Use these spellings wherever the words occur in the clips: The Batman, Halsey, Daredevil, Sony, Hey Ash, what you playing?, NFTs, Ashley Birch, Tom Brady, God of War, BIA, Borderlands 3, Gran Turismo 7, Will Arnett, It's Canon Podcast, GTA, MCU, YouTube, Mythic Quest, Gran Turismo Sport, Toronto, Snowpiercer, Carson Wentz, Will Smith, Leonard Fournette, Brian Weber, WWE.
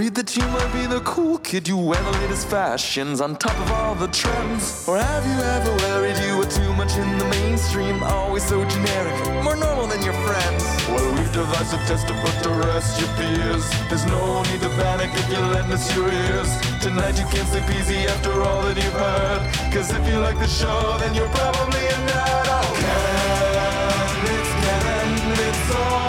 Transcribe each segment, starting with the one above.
Read that you might be the cool kid, you wear the latest fashions on top of all the trends. Or have you ever worried you were too much in the mainstream, always so generic, more normal than your friends? Well, we've devised a test to put to rest your peers. There's no need to panic if you lend us your ears. Tonight you can't sleep easy after all that you've heard, 'cause if you like the show, then you're probably a nerd. Oh, Canon, it's all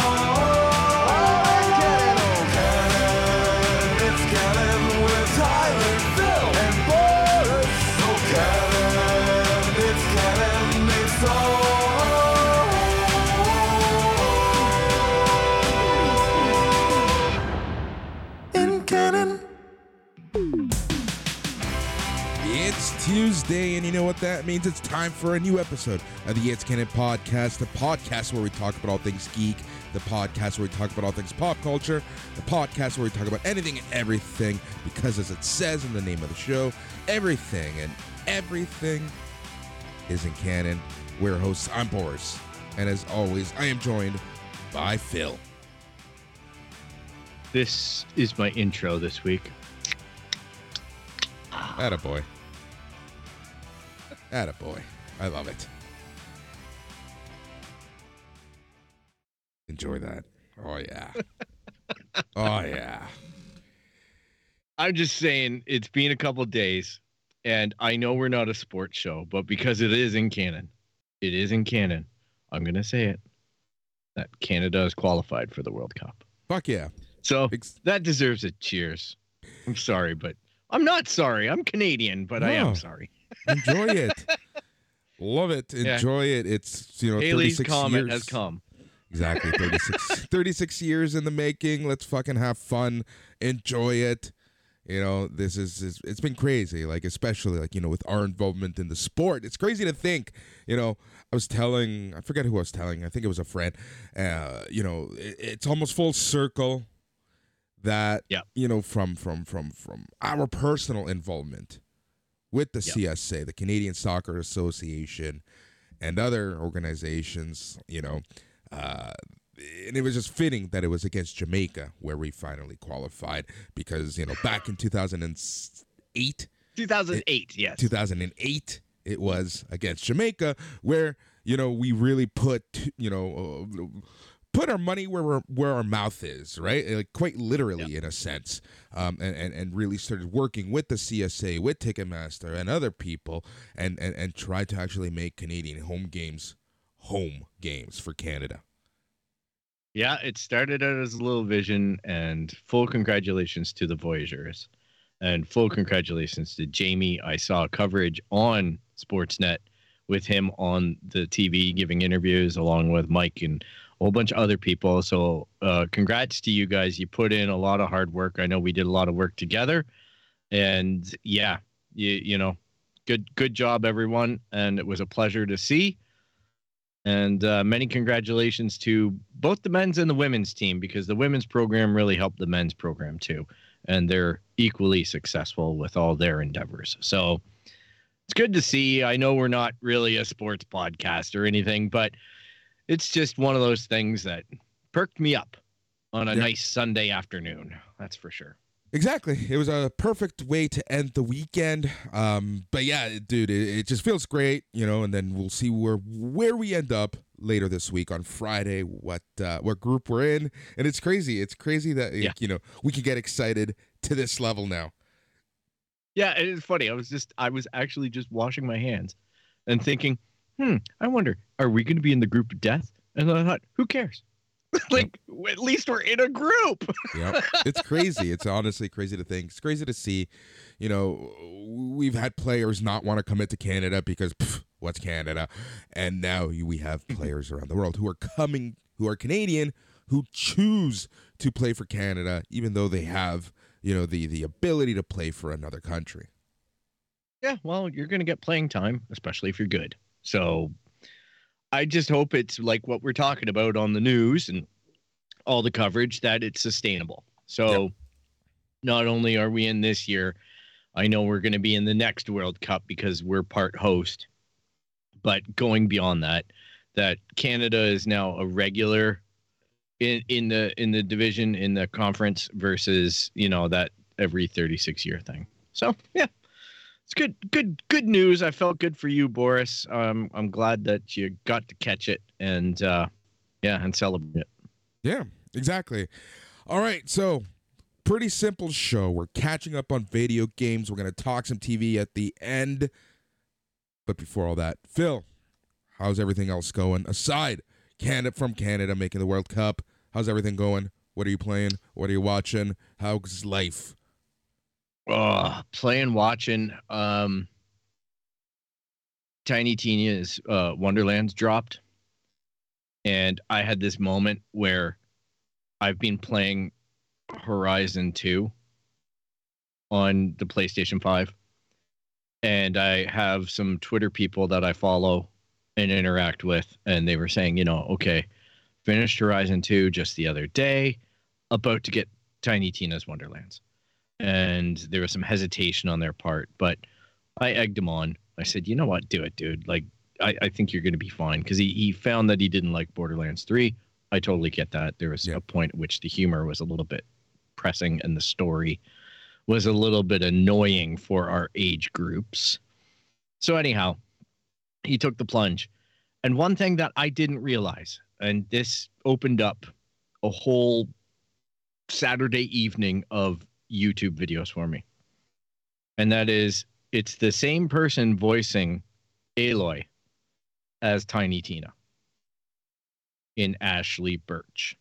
Tuesday, and you know what that means. It's time for a new episode of the It's Canon Podcast, the podcast where we talk about all things geek, the podcast where we talk about all things pop culture, the podcast where we talk about anything and everything, because as it says in the name of the show, everything and everything is in canon. We're hosts. I'm Boris, and as always, I am joined by Phil. This is my intro this week. Attaboy. Attaboy. I love it. Enjoy that. Oh, yeah. Oh, yeah. I'm just saying, it's been a couple days, and I know we're not a sports show, but because it is in canon, I'm going to say it, that Canada is qualified for the World Cup. Fuck yeah. So that deserves a cheers. I'm sorry, but I'm not sorry. I'm Canadian, but no. I am sorry. Enjoy it. Love it. Enjoy it. It's, you know, Haley's 36 comment years. Has come. Exactly. 36 years in the making. Let's fucking have fun. Enjoy it. You know, this is it's been crazy. Like, especially like, you know, with our involvement in the sport. It's crazy to think, you know, I think it was a friend. You know, it's almost full circle that, you know, from our personal involvement with the CSA, the Canadian Soccer Association, and other organizations, you know, and it was just fitting that it was against Jamaica where we finally qualified because, you know, back in 2008, it was against Jamaica where, you know, we really put our money where our mouth is, right? Like, quite literally, in a sense, and really started working with the CSA, with Ticketmaster, and other people, and tried to actually make Canadian home games for Canada. Yeah, it started out as a little vision, and full congratulations to the Voyageurs, and full congratulations to Jamie. I saw coverage on Sportsnet with him on the TV giving interviews along with Mike and a whole bunch of other people. So congrats to you guys. You put in a lot of hard work. I know we did a lot of work together, and yeah, you know, good job, everyone. And it was a pleasure to see. And many congratulations to both the men's and the women's team, because the women's program really helped the men's program too. And they're equally successful with all their endeavors. So it's good to see. I know we're not really a sports podcast or anything, but it's just one of those things that perked me up on a nice Sunday afternoon. That's for sure. Exactly. It was a perfect way to end the weekend. But yeah, dude, it just feels great, you know, and then we'll see where we end up later this week on Friday, what group we're in. And it's crazy. It's crazy that, you know, we can get excited to this level now. Yeah, it is funny. I was actually just washing my hands and thinking, I wonder, are we going to be in the group of death? And then I thought, who cares? Like, at least we're in a group. Yeah, it's crazy. It's honestly crazy to think. It's crazy to see. You know, we've had players not want to commit to Canada because what's Canada? And now we have players around the world who are Canadian, who choose to play for Canada, even though they have, you know, the ability to play for another country. Yeah, well, you're going to get playing time, especially if you're good. So I just hope it's like what we're talking about on the news and all the coverage, that it's sustainable. So not only are we in this year, I know we're going to be in the next World Cup because we're part host, but going beyond that, Canada is now a regular in the division, in the conference, versus, you know, that every 36 year thing. So yeah, it's good news. I felt good for you, Boris. I'm glad that you got to catch it and and celebrate it. Yeah, exactly. All right, so pretty simple show. We're catching up on video games. We're going to talk some TV at the end. But before all that, Phil, how's everything else going? Aside from Canada making the World Cup, how's everything going? What are you playing? What are you watching? How's life? Playing, watching. Tiny Tina's Wonderlands dropped. And I had this moment where I've been playing Horizon 2 on the PlayStation 5. And I have some Twitter people that I follow and interact with. And they were saying, you know, okay, finished Horizon 2 just the other day, about to get Tiny Tina's Wonderlands. And there was some hesitation on their part, but I egged him on. I said, you know what? Do it, dude. Like, I think you're going to be fine. Because he found that he didn't like Borderlands 3. I totally get that. There was a point at which the humor was a little bit pressing and the story was a little bit annoying for our age groups. So anyhow, he took the plunge. And one thing that I didn't realize, and this opened up a whole Saturday evening of YouTube videos for me, and that is, it's the same person voicing Aloy as Tiny Tina in Ashley Birch.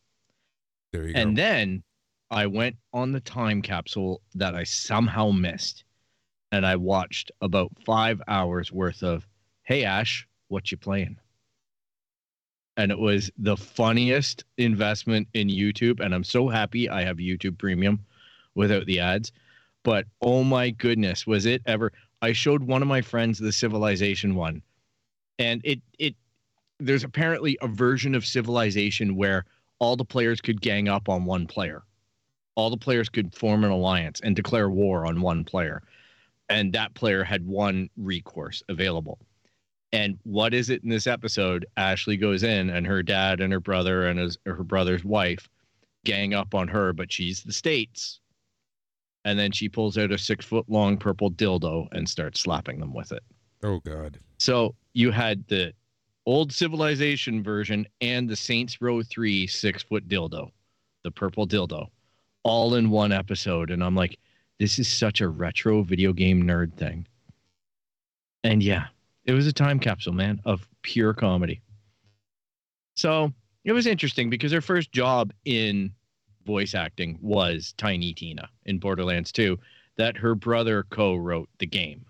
There you go. And then I went on the time capsule that I somehow missed, and I watched about 5 hours worth of, hey, Ash, what you playing? And it was the funniest investment in YouTube, and I'm so happy I have YouTube Premium without the ads. But, oh my goodness, was it ever... I showed one of my friends the Civilization one, and it there's apparently a version of Civilization where all the players could gang up on one player. All the players could form an alliance and declare war on one player. And that player had one recourse available. And what is it in this episode? Ashley goes in, and her dad and her brother and her brother's wife gang up on her, but she's the States. And then she pulls out a 6-foot-long purple dildo and starts slapping them with it. Oh, God. So you had the old Civilization version and the Saints Row 3 6-foot dildo, the purple dildo, all in one episode. And I'm like, this is such a retro video game nerd thing. And yeah, it was a time capsule, man, of pure comedy. So it was interesting because her first job in voice acting was Tiny Tina in Borderlands 2 that her brother co-wrote the game.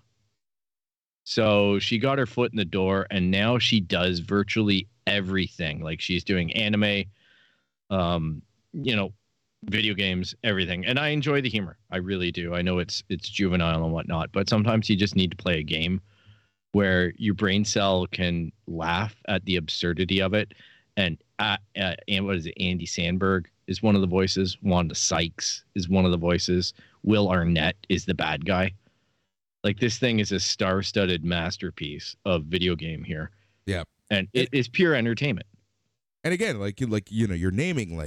So she got her foot in the door, and now she does virtually everything. Like, she's doing anime, video games, everything. And I enjoy the humor. I really do. I know it's juvenile and whatnot, but sometimes you just need to play a game where your brain cell can laugh at the absurdity of it. And what is it? Andy Samberg is one of the voices. Wanda Sykes is one of the voices. Will Arnett is the bad guy. Like, this thing is a star-studded masterpiece of video game here. Yeah. And it's pure entertainment. And again, you're naming,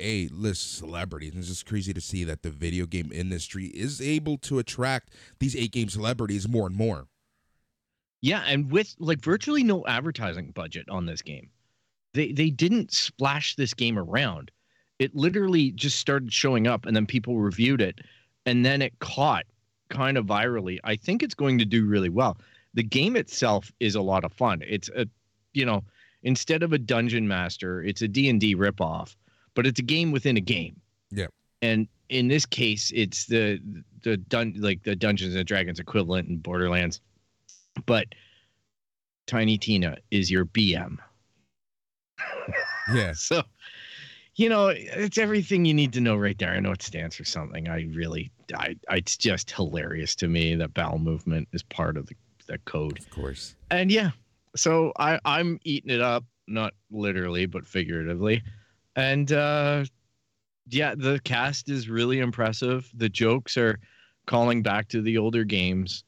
A-list celebrities. And it's just crazy to see that the video game industry is able to attract these A-game celebrities more and more. Yeah, and with, virtually no advertising budget on this game. They didn't splash this game around. It literally just started showing up, and then people reviewed it, and then it caught kind of virally. I think it's going to do really well. The game itself is a lot of fun. It's a, instead of a dungeon master, it's a D&D ripoff, but it's a game within a game. Yeah. And in this case, it's the Dungeons and Dragons equivalent in Borderlands, but Tiny Tina is your BM. Yeah. So, it's everything you need to know right there. I know it stands for something. It's just hilarious to me that bowel movement is part of the code. Of course. And yeah, so I'm eating it up, not literally, but figuratively. And the cast is really impressive. The jokes are calling back to the older games,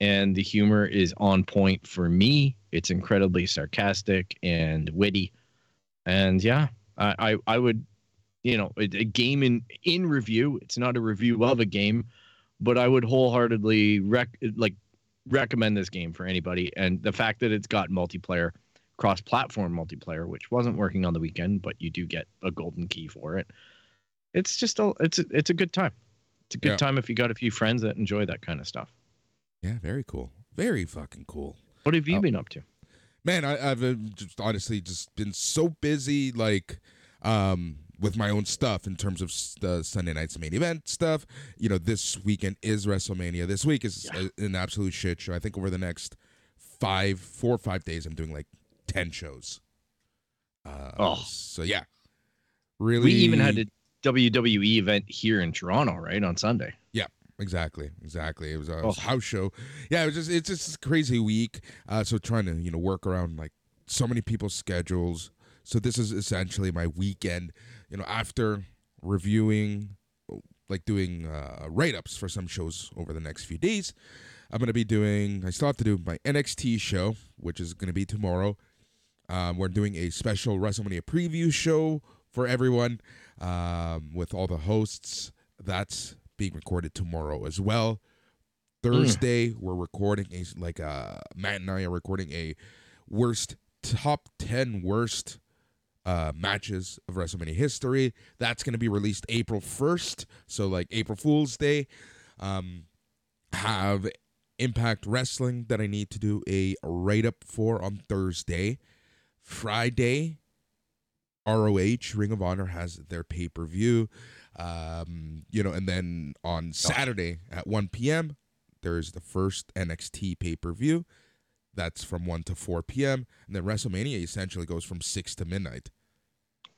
and the humor is on point for me. It's incredibly sarcastic and witty. And yeah, I would, you know, a game in review. It's not a review of a game, but I would wholeheartedly recommend this game for anybody. And the fact that it's got multiplayer, cross-platform multiplayer, which wasn't working on the weekend, but you do get a golden key for it. It's just it's a good time. It's a good time if you got a few friends that enjoy that kind of stuff. Yeah, very cool. Very fucking cool. What have you been up to? Man, I've just honestly just been so busy, like, with my own stuff in terms of the Sunday night's main event stuff. You know, this weekend is WrestleMania. This week is an absolute shit show. I think over the next 4 or 5 days, I'm doing like 10 shows. So, yeah. Really? We even had a WWE event here in Toronto, right, on Sunday. Yeah. Exactly. It was a house show. Yeah, it's just a crazy week. So trying to, you know, work around like so many people's schedules. So this is essentially my weekend, you know, after reviewing, like doing write-ups for some shows over the next few days. I'm going to be doing, I still have to do my NXT show, which is going to be tomorrow. We're doing a special WrestleMania preview show for everyone with all the hosts. That's being recorded tomorrow as well. Thursday, we're recording Matt and I are recording a top 10 worst matches of WrestleMania history. That's going to be released April 1st, so like April Fool's Day. Have Impact Wrestling that I need to do a write-up for on Thursday. Friday, ROH, Ring of Honor has their pay-per-view. You know, and then on Saturday at 1 p.m., there's the first NXT pay-per-view. That's from 1 to 4 p.m. And then WrestleMania essentially goes from 6 to midnight.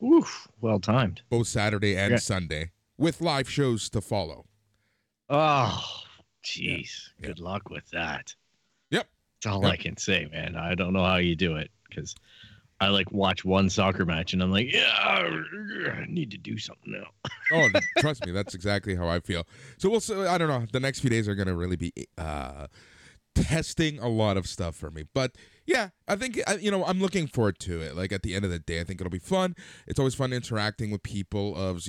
Oof, well-timed. Both Saturday and Sunday, with live shows to follow. Oh, jeez. Yeah. Good luck with that. Yep. That's all I can say, man. I don't know how you do it, because I like watch one soccer match and I'm like, I need to do something now. Oh, trust me, that's exactly how I feel. So I don't know. The next few days are going to really be testing a lot of stuff for me. But yeah, I think, you know, I'm looking forward to it. Like at the end of the day, I think it'll be fun. It's always fun interacting with people of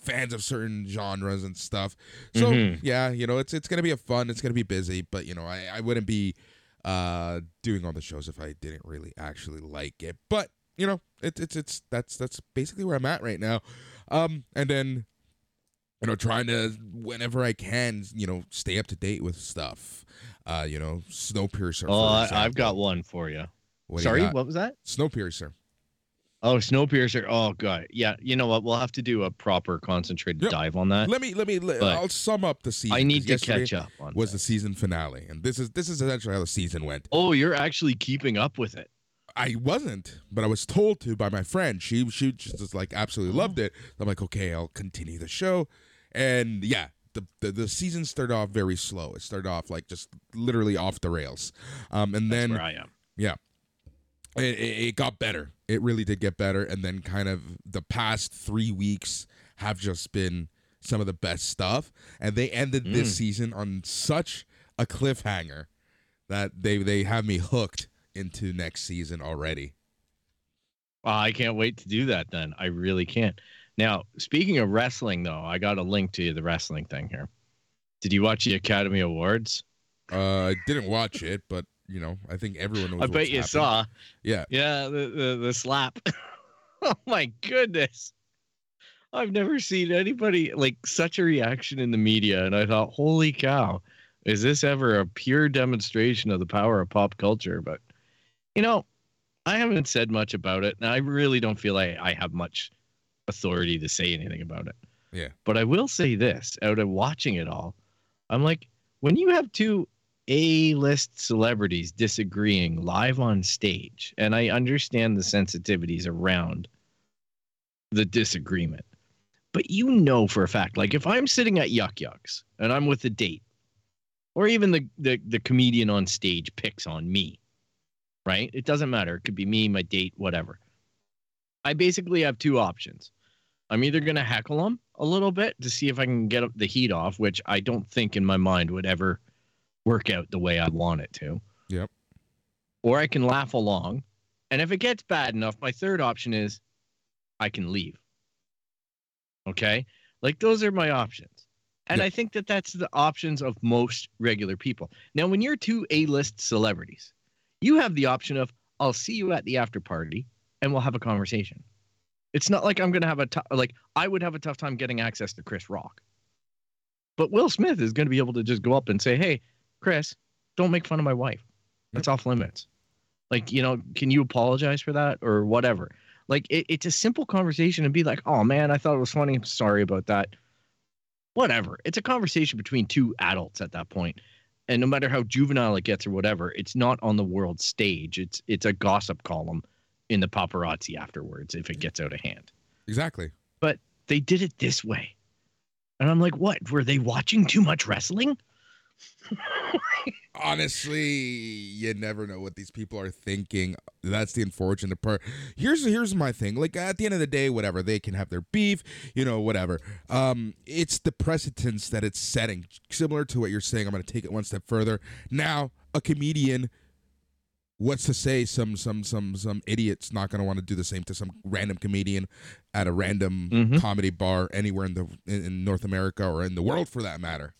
fans of certain genres and stuff. So yeah, you know, it's going to be fun. It's going to be busy, but you know, I wouldn't be doing all the shows if I didn't really actually like it. But you know, it's that's basically where I'm at right now. And then, you know, trying to, whenever I can, you know, stay up to date with stuff. You know, Snowpiercer. Oh, I've got one for you. Sorry, what was that? Snowpiercer. Oh, Snowpiercer. Oh, God. Yeah, you know what? We'll have to do a proper concentrated dive on that. I'll sum up the season. I need to catch up on the season finale, and this is essentially how the season went. Oh, you're actually keeping up with it. I wasn't, but I was told to by my friend. She just like absolutely loved it. I'm like, okay, I'll continue the show. And yeah, the season started off very slow. It started off like just literally off the rails. And that's then where I am. Yeah. It got better. It really did get better. And then kind of the past 3 weeks have just been some of the best stuff. And they ended this season on such a cliffhanger that they have me hooked into next season already. I can't wait to do that then. I really can't. Now, speaking of wrestling, though, I got a link to the wrestling thing here. Did you watch the Academy Awards? I didn't watch it, but you know, I think everyone knows. I bet you happening. Saw. Yeah. Yeah, the slap. Oh my goodness. I've never seen anybody like such a reaction in the media, and I thought, holy cow, is this ever a pure demonstration of the power of pop culture? But you know, I haven't said much about it, and I really don't feel I have much authority to say anything about it. Yeah. But I will say this, out of watching it all, I'm like, when you have two A-list celebrities disagreeing live on stage, and I understand the sensitivities around the disagreement, but you know for a fact, like if I'm sitting at Yuck Yucks and I'm with a date, or even the comedian on stage picks on me, right? It doesn't matter. It could be me, my date, whatever. I basically have two options. I'm either going to heckle them a little bit to see if I can get the heat off, which I don't think in my mind would ever work out the way I want it to. Yep. Or I can laugh along. And if it gets bad enough, my third option is I can leave. Okay? Like, those are my options. And I think that that's the options of most regular people. Now, when you're two A-list celebrities, you have the option of, I'll see you at the after party and we'll have a conversation. It's not like I'm going to have a tough, like, I would have a tough time getting access to Chris Rock. But Will Smith is going to be able to just go up and say, hey, Chris, don't make fun of my wife. That's off limits. Like, you know, can you apologize for that or whatever? Like, it's a simple conversation and be like, oh, man, I thought it was funny. I'm sorry about that. Whatever. It's a conversation between two adults at that point. And no matter how juvenile it gets or whatever, it's not on the world stage. It's a gossip column in the paparazzi afterwards if it gets out of hand. Exactly. But they did it this way. And I'm like, what? Were they watching too much wrestling? Honestly, you never know what these people are thinking. That's the unfortunate part. Here's my thing. Like, at the end of the day, whatever, they can have their beef, you know, whatever. It's the precedence that it's setting. Similar to what you're saying, I'm going to take it one step further. Now, a comedian, what's to say some idiot's not going to want to do the same to some random comedian at a random comedy bar anywhere in North America or in the world for that matter.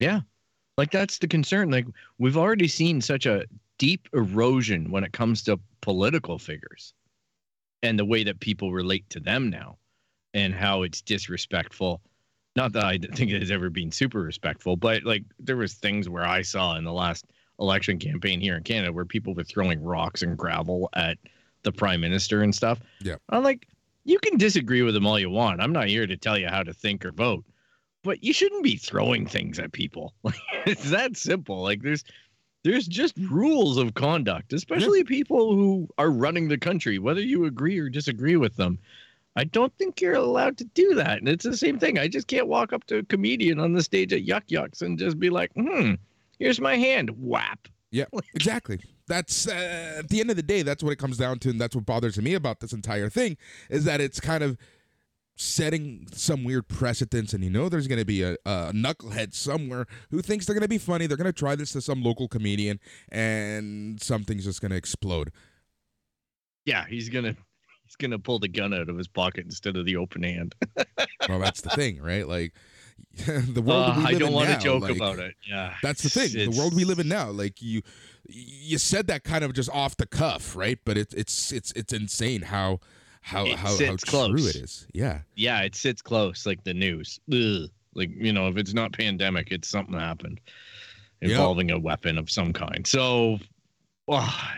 Yeah. Like, that's the concern. Like, we've already seen such a deep erosion when it comes to political figures and the way that people relate to them now and how it's disrespectful. Not that I think it has ever been super respectful, but, like, there was things where I saw in the last election campaign here in Canada where people were throwing rocks and gravel at the prime minister and stuff. Yeah. I'm like, you can disagree with them all you want. I'm not here to tell you how to think or vote. But you shouldn't be throwing things at people. Like, it's that simple. Like, there's just rules of conduct, especially people who are running the country, whether you agree or disagree with them. I don't think you're allowed to do that. And it's the same thing. I just can't walk up to a comedian on the stage at Yuck Yucks and just be like, here's my hand. Whap. Yeah, exactly. That's at the end of the day, that's what it comes down to. And that's what bothers me about this entire thing is that it's kind of setting some weird precedence, and you know there's going to be a knucklehead somewhere who thinks they're going to be funny. They're going to try this to some local comedian, and something's just going to explode. Yeah, he's gonna pull the gun out of his pocket instead of the open hand. Well, that's the thing, right? Like the world we live in now. I don't want to joke about it. Yeah, that's the thing. The world we live in now. Like you said that kind of just off the cuff, right? But it's insane how true it is. Yeah. Yeah, it sits close, like the news. Ugh. Like, you know, if it's not pandemic, it's something happened involving a weapon of some kind. So,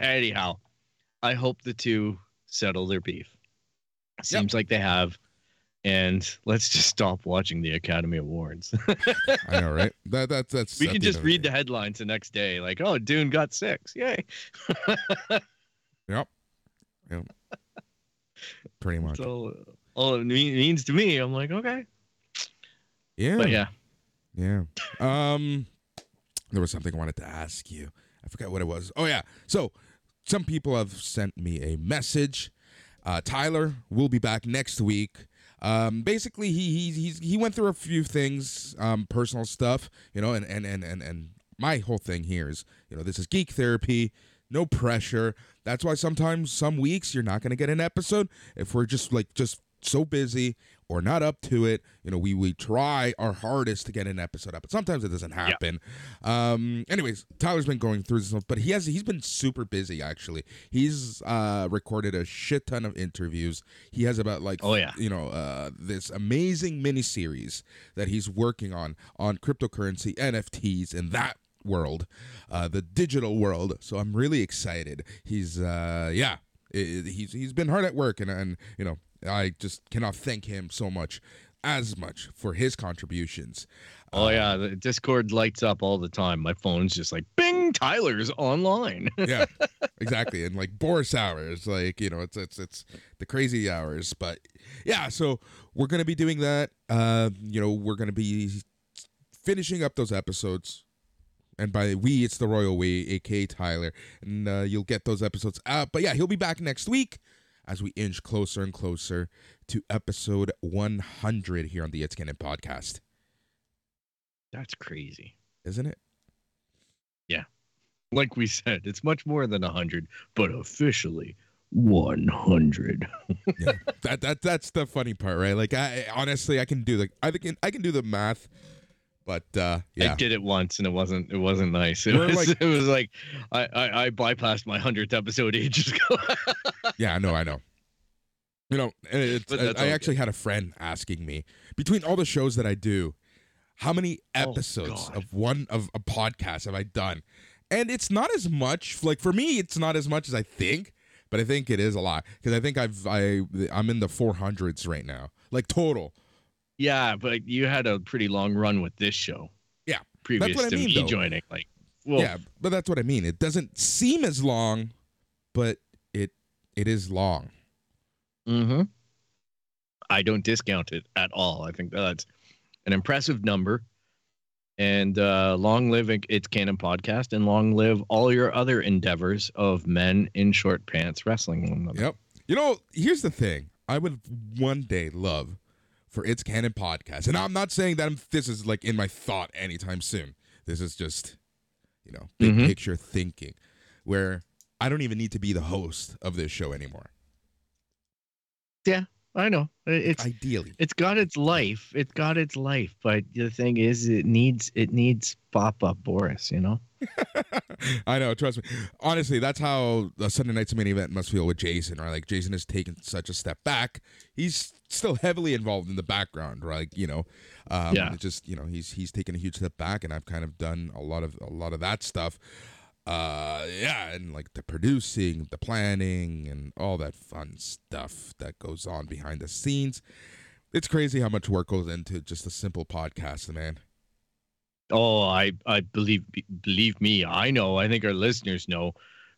anyhow, I hope the two settle their beef. Seems like they have. And let's just stop watching the Academy Awards. I know, right? That's we can just read the headlines the next day. Like, oh, Dune got 6. Yay. Yep. Pretty much. So all it means to me, I'm like, okay. Yeah. But yeah. There was something I wanted to ask you. I forgot what it was. Oh, yeah. So some people have sent me a message. Tyler will be back next week. Basically, he went through a few things, personal stuff, you know, and my whole thing here is, you know, this is geek therapy. No pressure. That's why sometimes, some weeks, you're not going to get an episode if we're just so busy or not up to it. You know, we try our hardest to get an episode up, but sometimes it doesn't happen. Yeah. Anyways, Tyler's been going through this, but he's been super busy, actually. He's recorded a shit ton of interviews. He has about this amazing miniseries that he's working on cryptocurrency, NFTs, and that world, the digital world. So I'm really excited. He's he's been hard at work, and you know, I just cannot thank him as much for his contributions. The Discord lights up all the time. My phone's just like, bing, Tyler's online. Yeah, exactly. And like Boris hours, like, you know, it's the crazy hours. But yeah, so we're gonna be doing that. You know, we're gonna be finishing up those episodes. And by we, it's the royal we, a.k.a. Tyler. And you'll get those episodes out. But yeah, he'll be back next week as we inch closer and closer to episode 100 here on the It's Canon Podcast. That's crazy. Isn't it? Yeah. Like we said, it's much more than 100, but officially 100. Yeah. That's the funny part, right? Like, I honestly can do I can do the math, but yeah. I did it once and it wasn't nice. It was like I bypassed my 100th episode ages ago. Yeah, I know. You know, I actually had a friend asking me, between all the shows that I do, how many episodes of one of a podcast have I done? And it's not as much. Like, for me, it's not as much as I think. But I think it is a lot, because I think I'm in the 400s right now, like, total. Yeah, but you had a pretty long run with this show. Yeah, previous that's what to I mean, me though. Joining, like, well, yeah, but that's what I mean. It doesn't seem as long, but it is long. Mm-hmm. I don't discount it at all. I think that's an impressive number. And long live It's Canon Podcast, and long live all your other endeavors of men in short pants wrestling one another. Yep. You know, here's the thing. I would one day love for It's Canon Podcast. And I'm not saying that this is, like, in my thought anytime soon. This is just, you know, big picture thinking, where I don't even need to be the host of this show anymore. Yeah. I know. It's got its life, but the thing is, it needs pop-up Boris, you know? I know, trust me. Honestly, that's how the Sunday Night's Main Event must feel with Jason, right? Like, Jason has taken such a step back. He's still heavily involved in the background, right? You know, yeah. Just, you know, he's taken a huge step back, and I've kind of done a lot of that stuff. Yeah, and like the producing, the planning, and all that fun stuff that goes on behind the scenes. It's crazy how much work goes into just a simple podcast, man. Oh, I believe me, I know. I think our listeners know,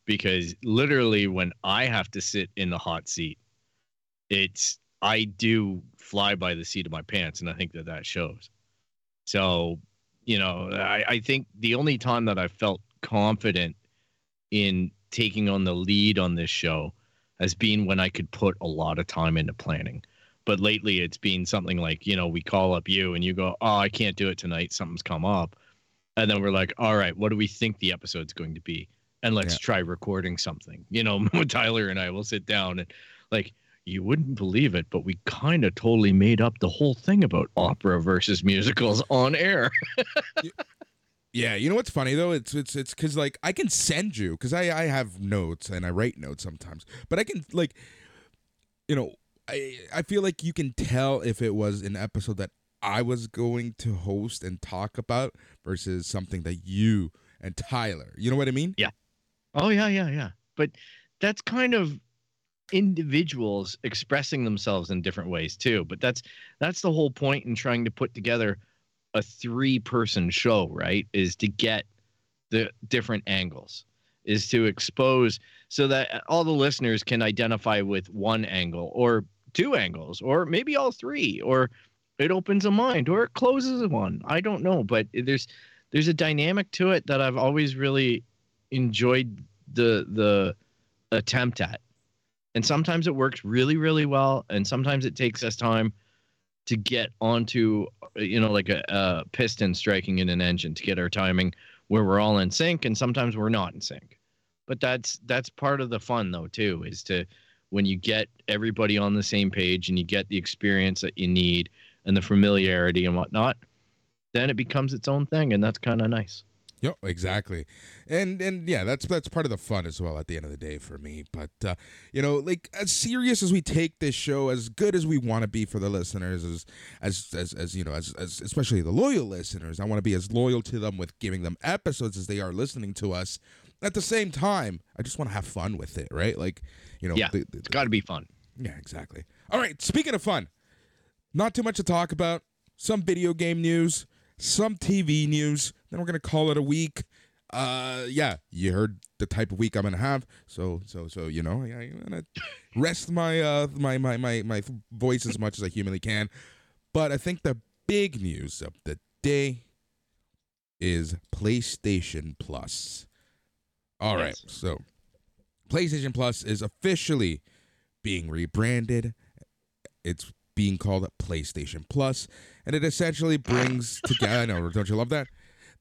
because literally when I have to sit in the hot seat, I do fly by the seat of my pants, and I think that shows. So, you know, I think the only time that I felt confident in taking on the lead on this show has been when I could put a lot of time into planning. But lately it's been something like, you know, we call up you and you go, oh, I can't do it tonight, something's come up, and then we're like, all right, what do we think the episode's going to be, and let's try recording something. You know, Tyler and I will sit down and, like, you wouldn't believe it, but we kind of totally made up the whole thing about opera versus musicals on air. Yeah, you know what's funny though? It's because, like, I can send you, because I have notes and I write notes sometimes, but I can, like, you know, I feel like you can tell if it was an episode that I was going to host and talk about versus something that you and Tyler, you know what I mean? Yeah. Oh yeah. But that's kind of individuals expressing themselves in different ways too. But that's the whole point in trying to put together a 3-person show, right, is to get the different angles, is to expose so that all the listeners can identify with one angle or two angles, or maybe all three, or it opens a mind or it closes one. I don't know, but there's a dynamic to it that I've always really enjoyed the attempt at. And sometimes it works really, really well. And sometimes it takes us time to get onto, you know, like a piston striking in an engine, to get our timing where we're all in sync, and sometimes we're not in sync. But that's part of the fun though too, is to, when you get everybody on the same page and you get the experience that you need and the familiarity and whatnot, then it becomes its own thing, and that's kind of nice. Yep, exactly. And yeah, that's part of the fun as well at the end of the day for me. But, you know, like, as serious as we take this show, as good as we want to be for the listeners, as you know, as especially the loyal listeners, I want to be as loyal to them with giving them episodes as they are listening to us. At the same time, I just want to have fun with it, right? Like, you know. Yeah, it's got to be fun. Yeah, exactly. All right, speaking of fun, not too much to talk about. Some video game news, some TV news. Then we're going to call it a week. Yeah, you heard the type of week I'm going to have. So you know, I'm going to rest my my voice as much as I humanly can. But I think the big news of the day is PlayStation Plus. All right. So PlayStation Plus is officially being rebranded. It's being called PlayStation Plus, and it essentially brings together, I know, don't you love that?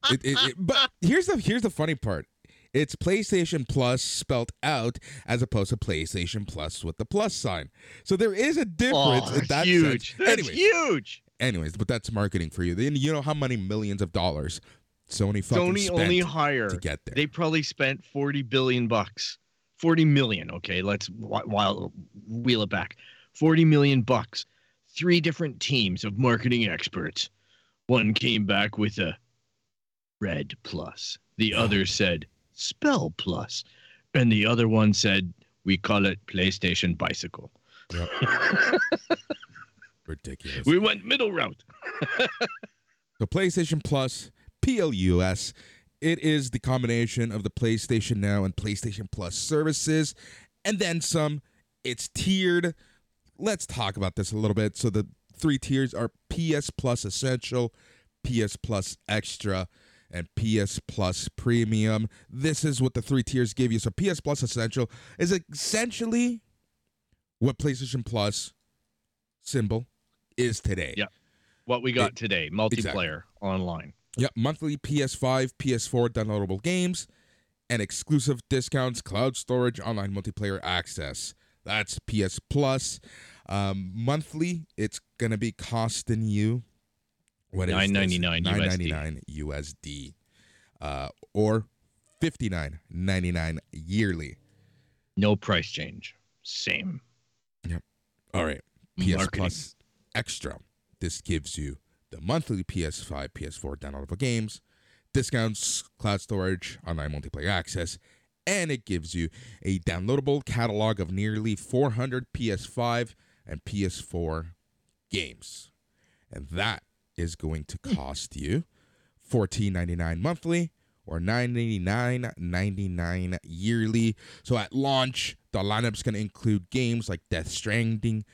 But here's the funny part. It's PlayStation Plus spelt out as opposed to PlayStation Plus with the plus sign. So there is a difference in that huge sense. That's huge. Anyways, but that's marketing for you. Then you know how many millions of dollars Sony fucking spent only higher to get there. They probably spent $40 billion. 40 million, okay? Let's wheel it back. $40 million. 3 different teams of marketing experts. One came back with a red plus. The other said spell plus. And the other one said, we call it PlayStation Bicycle. Yep. Ridiculous. We went middle route. So PlayStation Plus, PLUS, it is the combination of the PlayStation Now and PlayStation Plus services. And then some. It's tiered. Let's talk about this a little bit. So the 3 tiers are PS Plus Essential, PS Plus Extra, and PS Plus Premium. This is what the 3 tiers give you. So PS Plus Essential is essentially what PlayStation Plus symbol is today. Yeah, what we got today, multiplayer, exactly. Online. Yep, monthly PS5, PS4 downloadable games, and exclusive discounts, cloud storage, online multiplayer access. That's PS Plus. Monthly, it's going to be costing you $9.99 USD. Or $59.99 yearly. No price change. Same. Yep. All right. PS Marketing. Plus Extra. This gives you the monthly PS5, PS4 downloadable games, discounts, cloud storage, online multiplayer access, and it gives you a downloadable catalog of nearly 400 PS5 and PS4 games. And that is going to cost you $14.99 monthly or $99.99 yearly. So at launch, the lineup's going to include games like Death Stranding,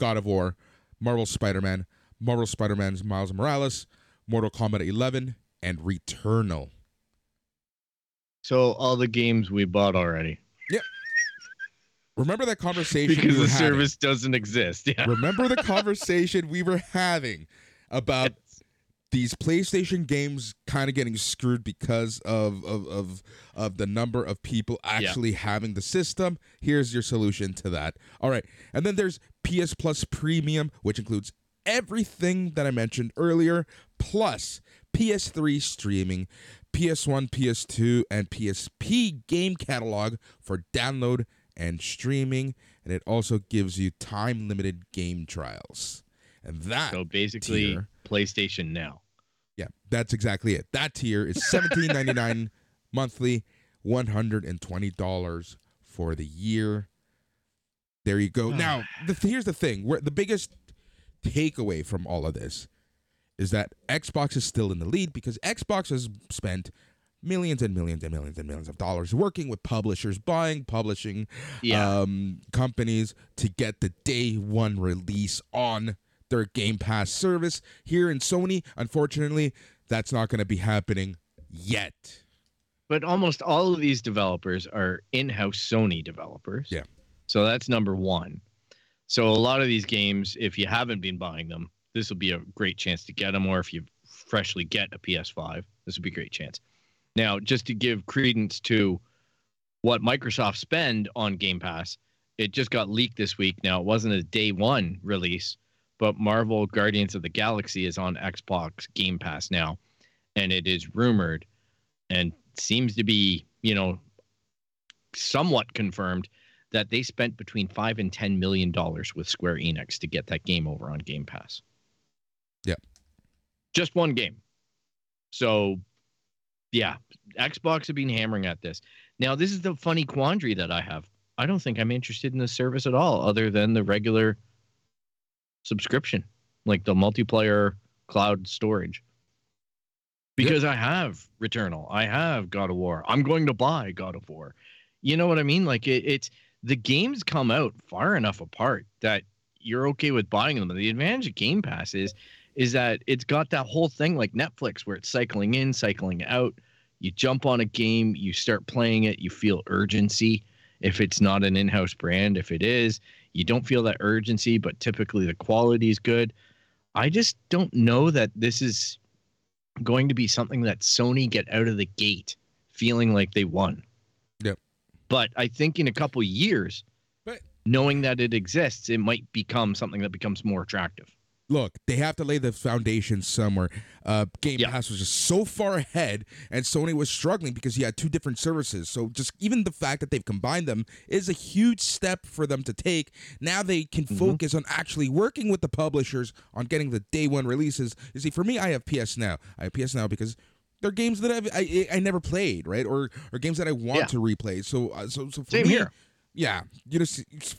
God of War, Marvel Spider-Man's Miles Morales, Mortal Kombat 11, and Returnal. So all the games we bought already. Yep. Remember that conversation because we were the having. Service doesn't exist. Yeah. Remember the conversation we were having about these PlayStation games kind of getting screwed because of the number of people actually having the system. Here's your solution to that. All right. And then there's PS Plus Premium, which includes everything that I mentioned earlier, plus PS3 streaming, PS1, PS2, and PSP game catalog for download and streaming, and it also gives you time-limited game trials. And that so basically tier, PlayStation Now. Yeah, that's exactly it. That tier is $17.99 monthly, $120 for the year. There you go. Now, here's the thing. The biggest takeaway from all of this is that Xbox is still in the lead because Xbox has spent millions and millions and millions and millions of dollars working with publishers, publishing companies to get the day one release on their Game Pass service. Here in Sony, unfortunately, that's not going to be happening yet. But almost all of these developers are in-house Sony developers. Yeah. So that's number one. So a lot of these games, if you haven't been buying them, this will be a great chance to get them. Or if you freshly get a PS5, this would be a great chance. Now, just to give credence to what Microsoft spend on Game Pass, it just got leaked this week. Now, it wasn't a day one release, but Marvel Guardians of the Galaxy is on Xbox Game Pass now. And it is rumored and seems to be, somewhat confirmed that they spent between $5 and $10 million with Square Enix to get that game over on Game Pass. Yeah. Just one game. So, yeah, Xbox have been hammering at this. Now, this is the funny quandary that I have. I don't think I'm interested in this service at all other than the regular subscription, like the multiplayer cloud storage. Because I have Returnal. I have God of War. I'm going to buy God of War. You know what I mean? Like, it's the games come out far enough apart that you're okay with buying them. And the advantage of Game Pass is that it's got that whole thing like Netflix where it's cycling in, cycling out. You jump on a game, you start playing it, you feel urgency. If it's not an in-house brand, if it is, you don't feel that urgency, but typically the quality is good. I just don't know that this is going to be something that Sony get out of the gate feeling like they won. Yep. But I think in a couple of years, knowing that it exists, it might become something that becomes more attractive. Look, they have to lay the foundation somewhere. Game Pass was just so far ahead, and Sony was struggling because you had two different services. So just even the fact that they've combined them is a huge step for them to take. Now they can focus on actually working with the publishers on getting the day one releases. You see, for me, I have PS Now. I have PS Now because they're games that I never played, right? Or games that I want to replay. So for me, here. Yeah, you know,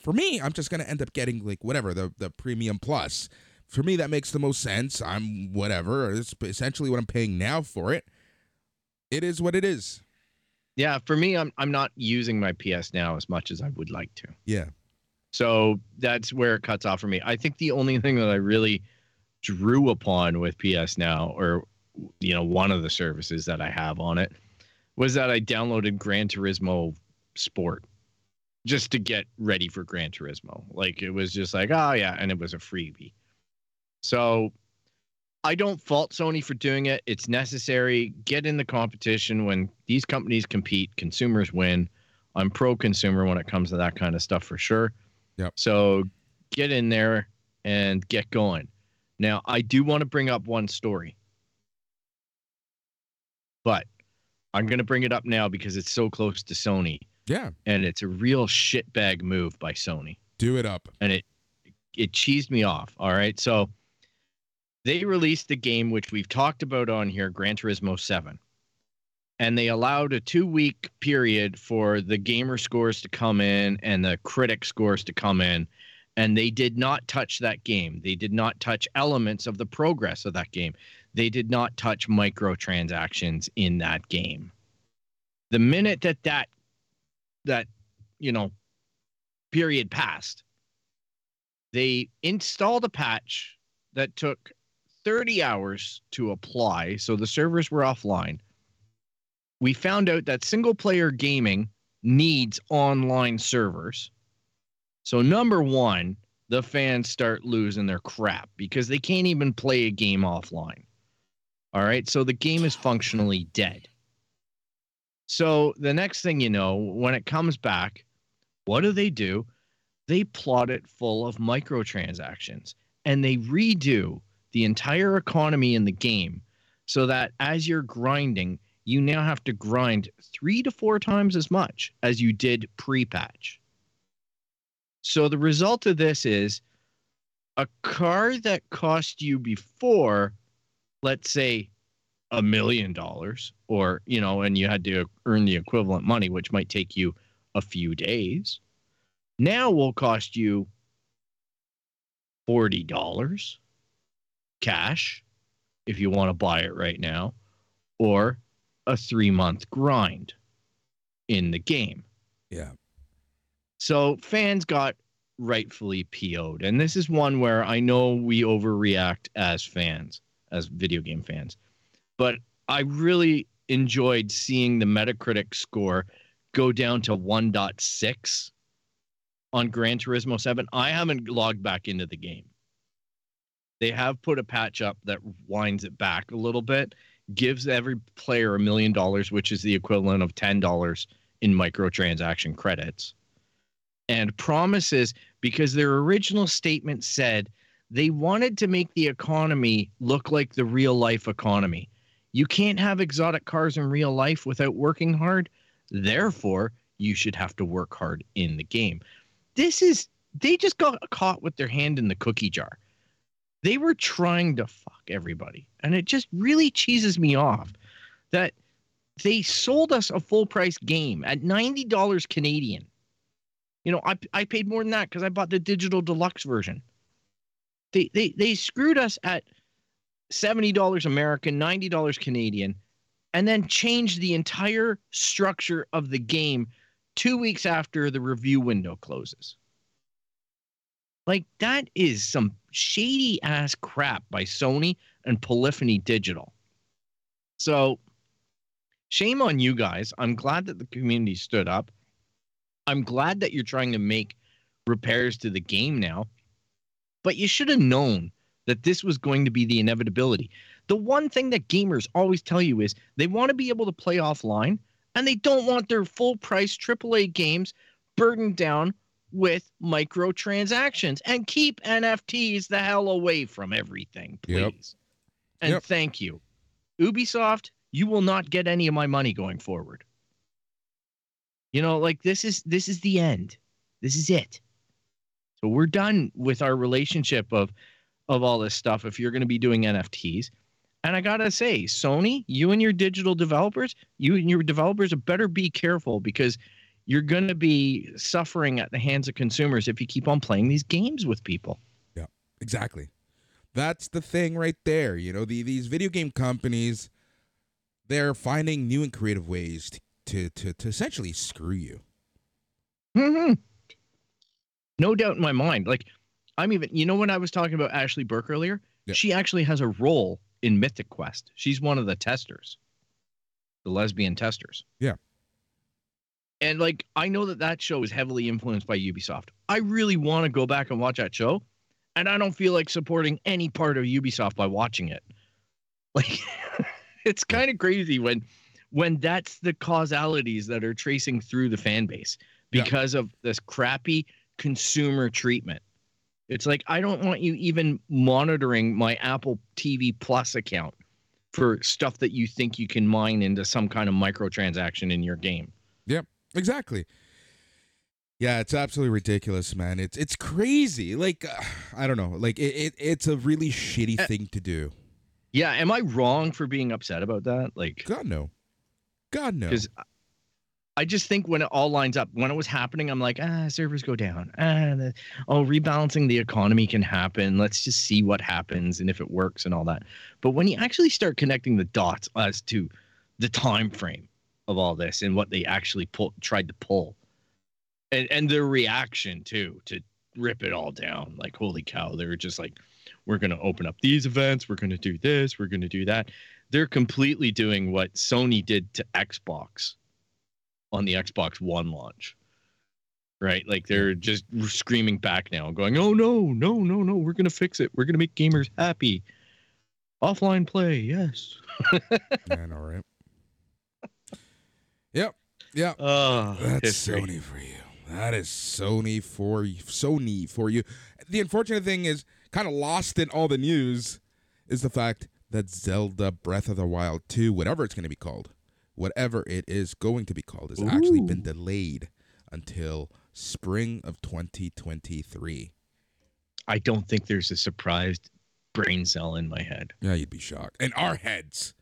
for me, I'm just gonna end up getting like whatever the Premium Plus. For me, that makes the most sense. I'm whatever. It's essentially what I'm paying now for it. It is what it is. Yeah, for me, I'm not using my PS Now as much as I would like to. Yeah. So that's where it cuts off for me. I think the only thing that I really drew upon with PS Now, or you know, one of the services that I have on it, was that I downloaded Gran Turismo Sport just to get ready for Gran Turismo. Like it was just like, oh yeah, and it was a freebie. So I don't fault Sony for doing it. It's necessary. Get in the competition. When these companies compete, consumers win. I'm pro-consumer when it comes to that kind of stuff for sure. Yep. So get in there and get going. Now, I do want to bring up one story, but I'm going to bring it up now because it's so close to Sony. Yeah. And it's a real shitbag move by Sony. Do it up. And it cheesed me off. All right. So they released the game, which we've talked about on here, Gran Turismo 7. And they allowed a 2-week period for the gamer scores to come in and the critic scores to come in. And they did not touch that game. They did not touch elements of the progress of that game. They did not touch microtransactions in that game. The minute that you know, period passed, they installed a patch that took 30 hours to apply, so the servers were offline. We found out that single-player gaming needs online servers. So number one, the fans start losing their crap because they can't even play a game offline. All right, so the game is functionally dead. So the next thing you know, when it comes back, what do? They plot it full of microtransactions, and they redo the entire economy in the game so that as you're grinding, you now have to grind 3 to 4 times as much as you did pre-patch. So the result of this is a car that cost you before, let's say, $1 million, or, you know, and you had to earn the equivalent money, which might take you a few days, now will cost you $40 cash if you want to buy it right now, or a 3-month grind in the game. Yeah. So fans got rightfully PO'd. And this is one where I know we overreact as fans, as video game fans. But I really enjoyed seeing the Metacritic score go down to 1.6. on Gran Turismo 7, I haven't logged back into the game. They have put a patch up that winds it back a little bit, gives every player $1 million, which is the equivalent of $10 in microtransaction credits, and promises, because their original statement said they wanted to make the economy look like the real-life economy. You can't have exotic cars in real life without working hard, therefore you should have to work hard in the game. They just got caught with their hand in the cookie jar. They were trying to fuck everybody. And it just really cheeses me off that they sold us a full price game at $90 Canadian. You know, I paid more than that because I bought the digital deluxe version. They screwed us at $70 American, $90 Canadian, and then changed the entire structure of the game 2 weeks after the review window closes. Like, that is some shady ass crap by Sony and Polyphony Digital. So shame on you guys. I'm glad that the community stood up. I'm glad that you're trying to make repairs to the game now, but you should have known that this was going to be the inevitability. The one thing that gamers always tell you is they want to be able to play offline and they don't want their full-price AAA games burdened down with microtransactions. And keep NFTs the hell away from everything, please. Yep. And thank you. Ubisoft, you will not get any of my money going forward. You know, like, this is the end. This is it. So we're done with our relationship of all this stuff if you're going to be doing NFTs. And I got to say, Sony, you and your developers better be careful, because you're going to be suffering at the hands of consumers if you keep on playing these games with people. Yeah, exactly. That's the thing right there. You know, these video game companies, they're finding new and creative ways to essentially screw you. Mm-hmm. No doubt in my mind. Like, when I was talking about Ashley Burke earlier, she actually has a role in Mythic Quest. She's one of the testers, the lesbian testers. Yeah. And like, I know that show is heavily influenced by Ubisoft. I really want to go back and watch that show, and I don't feel like supporting any part of Ubisoft by watching it. Like, it's kind of crazy when that's the causalities that are tracing through the fan base because of this crappy consumer treatment. It's like, I don't want you even monitoring my Apple TV Plus account for stuff that you think you can mine into some kind of microtransaction in your game. Yep, exactly. Yeah, it's absolutely ridiculous, man. It's crazy. Like, I don't know. Like, it's a really shitty thing to do. Yeah, am I wrong for being upset about that? Like, God no. Because I just think when it all lines up, when it was happening, I'm like, servers go down. Rebalancing the economy can happen. Let's just see what happens and if it works and all that. But when you actually start connecting the dots as to the time frame of all this and what they actually tried to pull and their reaction too, to rip it all down, like, holy cow, they were just like, we're going to open up these events. We're going to do this. We're going to do that. They're completely doing what Sony did to Xbox on the Xbox One launch, right? Like, they're just screaming back now, going, oh, no, we're going to fix it. We're going to make gamers happy. Offline play, yes. Man, all right. Yep. That's history. Sony for you. That is Sony for you. The unfortunate thing is, kind of lost in all the news, is the fact that Zelda Breath of the Wild 2, whatever it is going to be called, has actually been delayed until spring of 2023. I don't think there's a surprised brain cell in my head. Yeah, you'd be shocked. In our heads.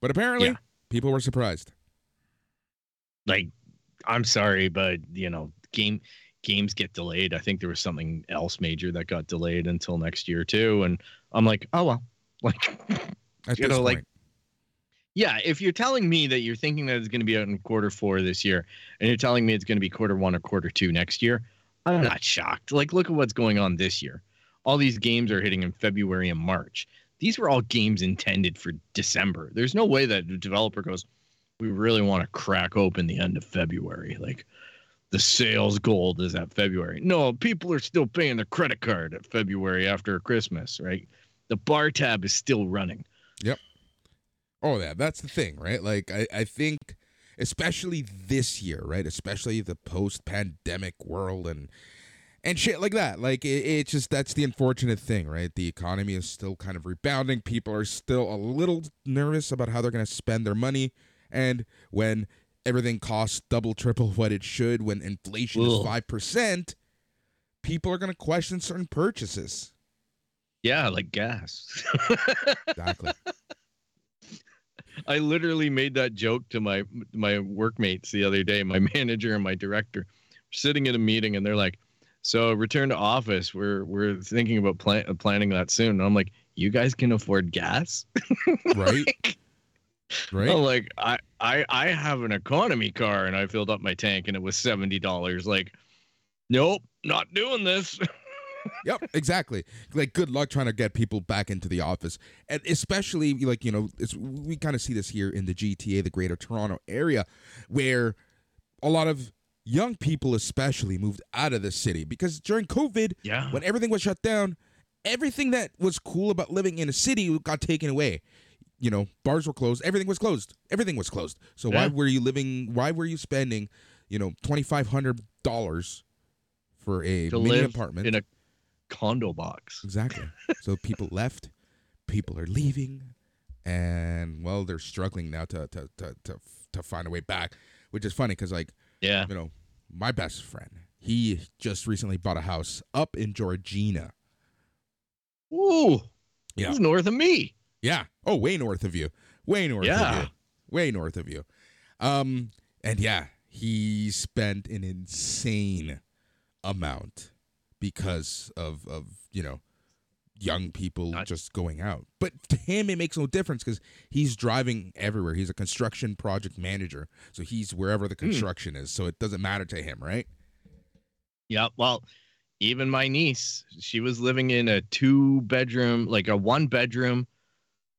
But apparently, people were surprised. Like, I'm sorry, but, you know, games get delayed. I think there was something else major that got delayed until next year, too. And I'm like, oh, well. Like, at this point. Yeah, if you're telling me that you're thinking that it's going to be out in quarter four this year, and you're telling me it's going to be quarter one or quarter two next year, I'm not shocked. Like, look at what's going on this year. All these games are hitting in February and March. These were all games intended for December. There's no way that the developer goes, we really want to crack open the end of February. Like, the sales gold is at February. No, people are still paying their credit card at February after Christmas, right? The bar tab is still running. Yep. Oh, yeah, that's the thing, right? Like, I think, especially this year, right? Especially the post-pandemic world and shit like that. Like, it's just, that's the unfortunate thing, right? The economy is still kind of rebounding. People are still a little nervous about how they're going to spend their money. And when everything costs double, triple what it should, when inflation is 5%, people are going to question certain purchases. Yeah, like gas. Exactly. I literally made that joke to my workmates the other day, my manager and my director, sitting in a meeting, and they're like, so return to office, we're thinking about planning that soon. And I'm like, you guys can afford gas? Right. Right. I'm like, I have an economy car, and I filled up my tank, and it was $70. Like, nope, not doing this. Yep, exactly. Like, good luck trying to get people back into the office. And especially, like, you know, we kind of see this here in the GTA, the Greater Toronto Area, where a lot of young people especially moved out of the city. Because during COVID, when everything was shut down, everything that was cool about living in a city got taken away. you know, bars were closed. Everything was closed. Everything was closed. So why were you living? Why were you spending, you know, $2,500 for a mini apartment in a condo box? Exactly. So people left. People are leaving, and well, they're struggling now to find a way back, which is funny because, like, you know, my best friend, he just recently bought a house up in Georgina. Ooh, yeah, he's north of me. Yeah. Oh, way north of you. Way north of you. Way north of you. And yeah, he spent an insane amount because of you know, young people just going out. But to him, it makes no difference because he's driving everywhere. He's a construction project manager, so he's wherever the construction is. So it doesn't matter to him, right? Yeah. Well, even my niece, she was living in a one bedroom,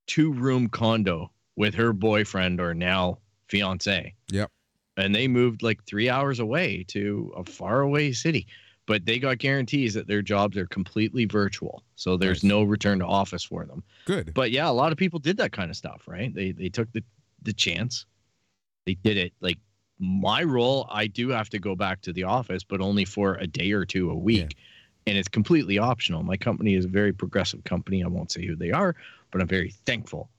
2-room condo with her boyfriend or now fiance. Yep. And they moved like 3 hours away to a faraway city, but they got guarantees that their jobs are completely virtual. So there's no return to office for them. Good. But yeah, a lot of people did that kind of stuff, right? They took the chance. They did it. Like my role, I do have to go back to the office, but only for a day or two a week. Yeah. And it's completely optional. My company is a very progressive company. I won't say who they are, but I'm very thankful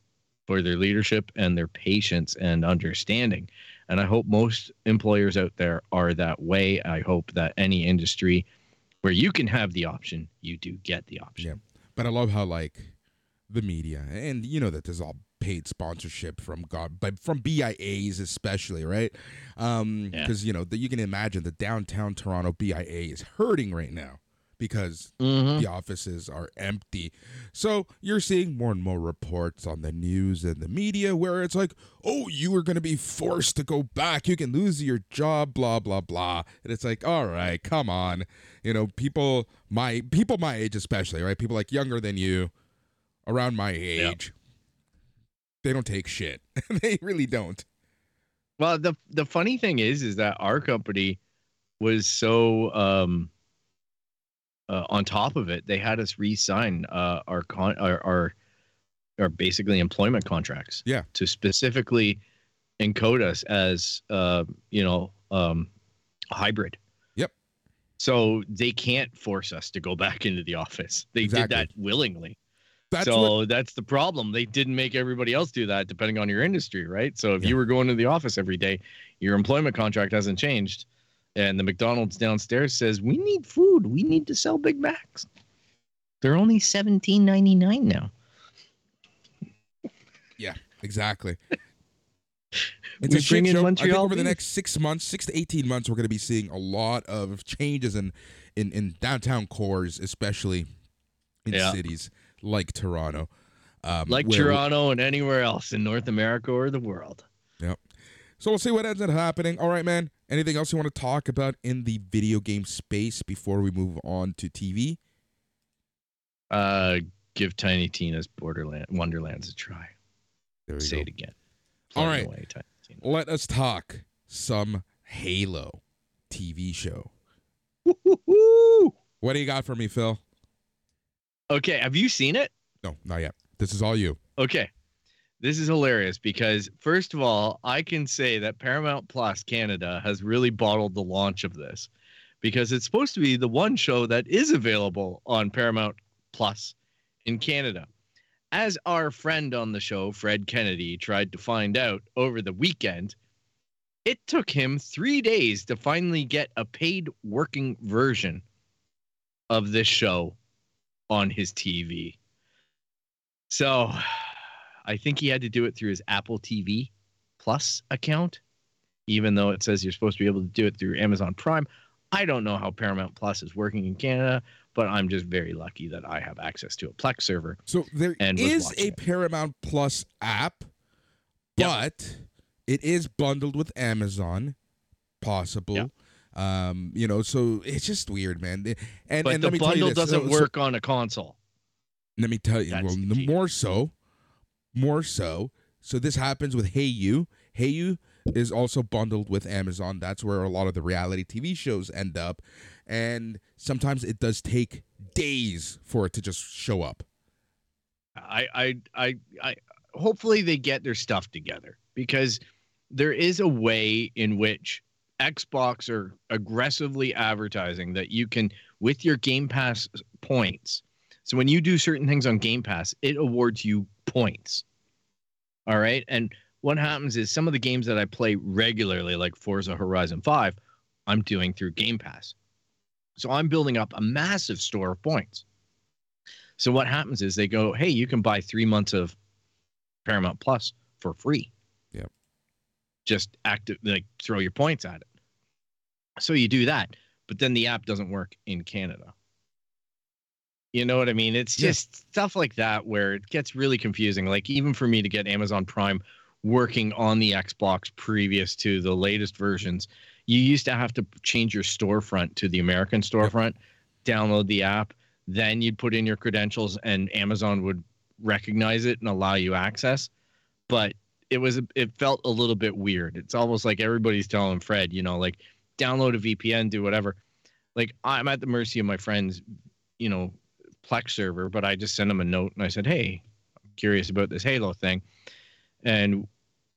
for their leadership and their patience and understanding. And I hope most employers out there are that way. I hope that any industry where you can have the option, you do get the option. Yeah. But I love how, like, the media, and you know that this is all paid sponsorship from BIAs especially, right? Because, you know, you can imagine the downtown Toronto BIA is hurting right now, because the offices are empty. So you're seeing more and more reports on the news and the media where it's like, oh, you are going to be forced to go back. You can lose your job, blah, blah, blah. And it's like, all right, come on. You know, people my age especially, right? People like younger than you, around my age, they don't take shit. They really don't. Well, the funny thing is that our company was so... on top of it, they had us re-sign our basically employment contracts. Yeah. To specifically encode us as hybrid. Yep. So they can't force us to go back into the office. They did that willingly. That's the problem. They didn't make everybody else do that, depending on your industry, right? So if you were going to the office every day, your employment contract hasn't changed. And the McDonald's downstairs says, we need food. We need to sell Big Macs. They're only $17.99 now. Yeah, exactly. It's a shit show. I think over the next 6 to 18 months, we're going to be seeing a lot of changes in downtown cores, especially in cities like Toronto. Like Toronto and anywhere else in North America or the world. Yep. So we'll see what ends up happening. All right, man. Anything else you want to talk about in the video game space before we move on to TV? Give Tiny Tina's Wonderlands a try. There we go. Say it again. All right. Let us talk some Halo TV show. Woo-hoo-hoo! What do you got for me, Phil? Okay. Have you seen it? No, not yet. This is all you. Okay. This is hilarious because, first of all, I can say that Paramount Plus Canada has really bottled the launch of this because it's supposed to be the one show that is available on Paramount Plus in Canada. As our friend on the show, Fred Kennedy, tried to find out over the weekend, it took him 3 days to finally get a paid working version of this show on his TV. So... I think he had to do it through his Apple TV Plus account, even though it says you're supposed to be able to do it through Amazon Prime. I don't know how Paramount Plus is working in Canada, but I'm just very lucky that I have access to a Plex server. So there is a Paramount Plus app, but it is bundled with Amazon, possible. Yep. You know, so it's just weird, man. But the bundle doesn't work on a console. Let me tell you, well, more so this happens with Hayu. Hayu is also bundled with Amazon. That's where a lot of the reality TV shows end up, and sometimes it does take days for it to just show up. I hopefully they get their stuff together, because there is a way in which Xbox are aggressively advertising that you can, with your Game Pass points. So when you do certain things on Game Pass, it awards you points. All right. And what happens is some of the games that I play regularly, like Forza Horizon 5, I'm doing through Game Pass. So I'm building up a massive store of points. So what happens is they go, hey, you can buy 3 months of Paramount Plus for free. Yep. Just throw your points at it. So you do that, but then the app doesn't work in Canada. You know what I mean? It's just stuff like that where it gets really confusing. Like even for me to get Amazon Prime working on the Xbox previous to the latest versions, you used to have to change your storefront to the American storefront, download the app, then you'd put in your credentials and Amazon would recognize it and allow you access. But it felt a little bit weird. It's almost like everybody's telling Fred, you know, like download a VPN, do whatever. Like I'm at the mercy of my friend's, you know, Plex server, but I just sent him a note and I said, hey, I'm curious about this Halo thing. And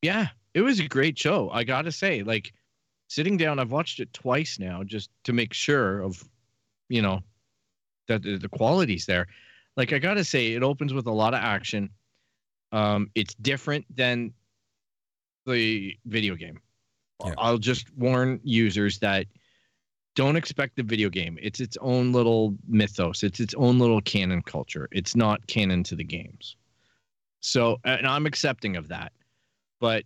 yeah, it was a great show. I got to say, like sitting down, I've watched it twice now just to make sure of, you know, that the quality's there. Like I got to say, it opens with a lot of action. It's different than the video game. Yeah. I'll just warn users that don't expect the video game. It's its own little mythos. It's its own little canon culture. It's not canon to the games. So, and I'm accepting of that. But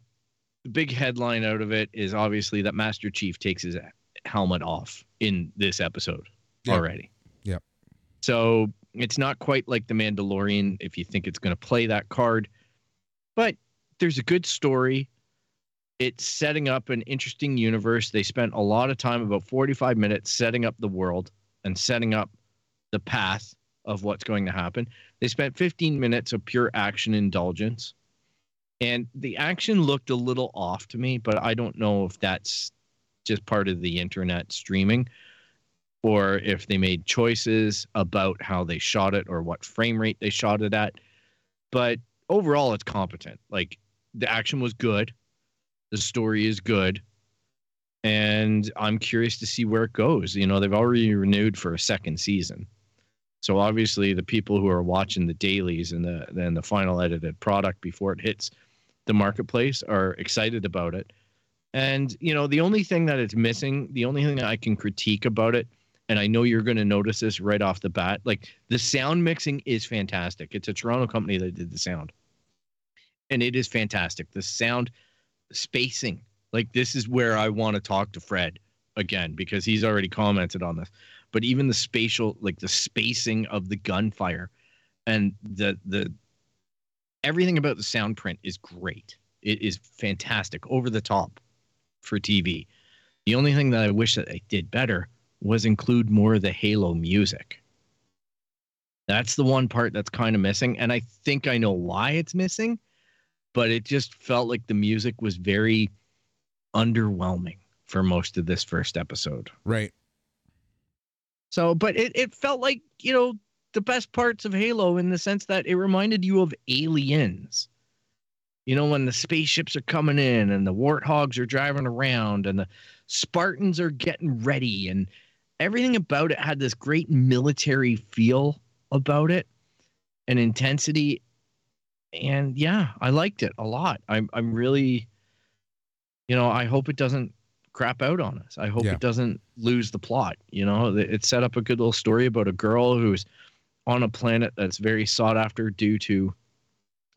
the big headline out of it is obviously that Master Chief takes his helmet off in this episode already. Yep. So it's not quite like The Mandalorian, if you think it's going to play that card. But there's a good story. It's setting up an interesting universe. They spent a lot of time, about 45 minutes, setting up the world and setting up the path of what's going to happen. They spent 15 minutes of pure action indulgence. And the action looked a little off to me, but I don't know if that's just part of the internet streaming or if they made choices about how they shot it or what frame rate they shot it at. But overall, it's competent. Like, the action was good. The story is good. And I'm curious to see where it goes. You know, they've already renewed for a second season. So obviously the people who are watching the dailies and the final edited product before it hits the marketplace are excited about it. And, you know, the only thing that it's missing, the only thing that I can critique about it, and I know you're going to notice this right off the bat, like the sound mixing is fantastic. It's a Toronto company that did the sound. And it is fantastic. The sound spacing, like this is where I want to talk to Fred again, because he's already commented on this. But even the spatial, like the spacing of the gunfire and the everything about the sound print is great. It is fantastic, over the top for TV. The only thing that I wish that they did better was include more of the Halo music. That's the one part that's kind of missing. And I think I know why it's missing, but it just felt like the music was very underwhelming for most of this first episode. Right. So, but it felt like, you know, the best parts of Halo in the sense that it reminded you of Aliens. You know, when the spaceships are coming in and the warthogs are driving around and the Spartans are getting ready and everything about it had this great military feel about it and intensity. And yeah, I liked it a lot. I'm really, you know, I hope it doesn't crap out on us. I hope it doesn't lose the plot. You know, it set up a good little story about a girl who's on a planet that's very sought after due to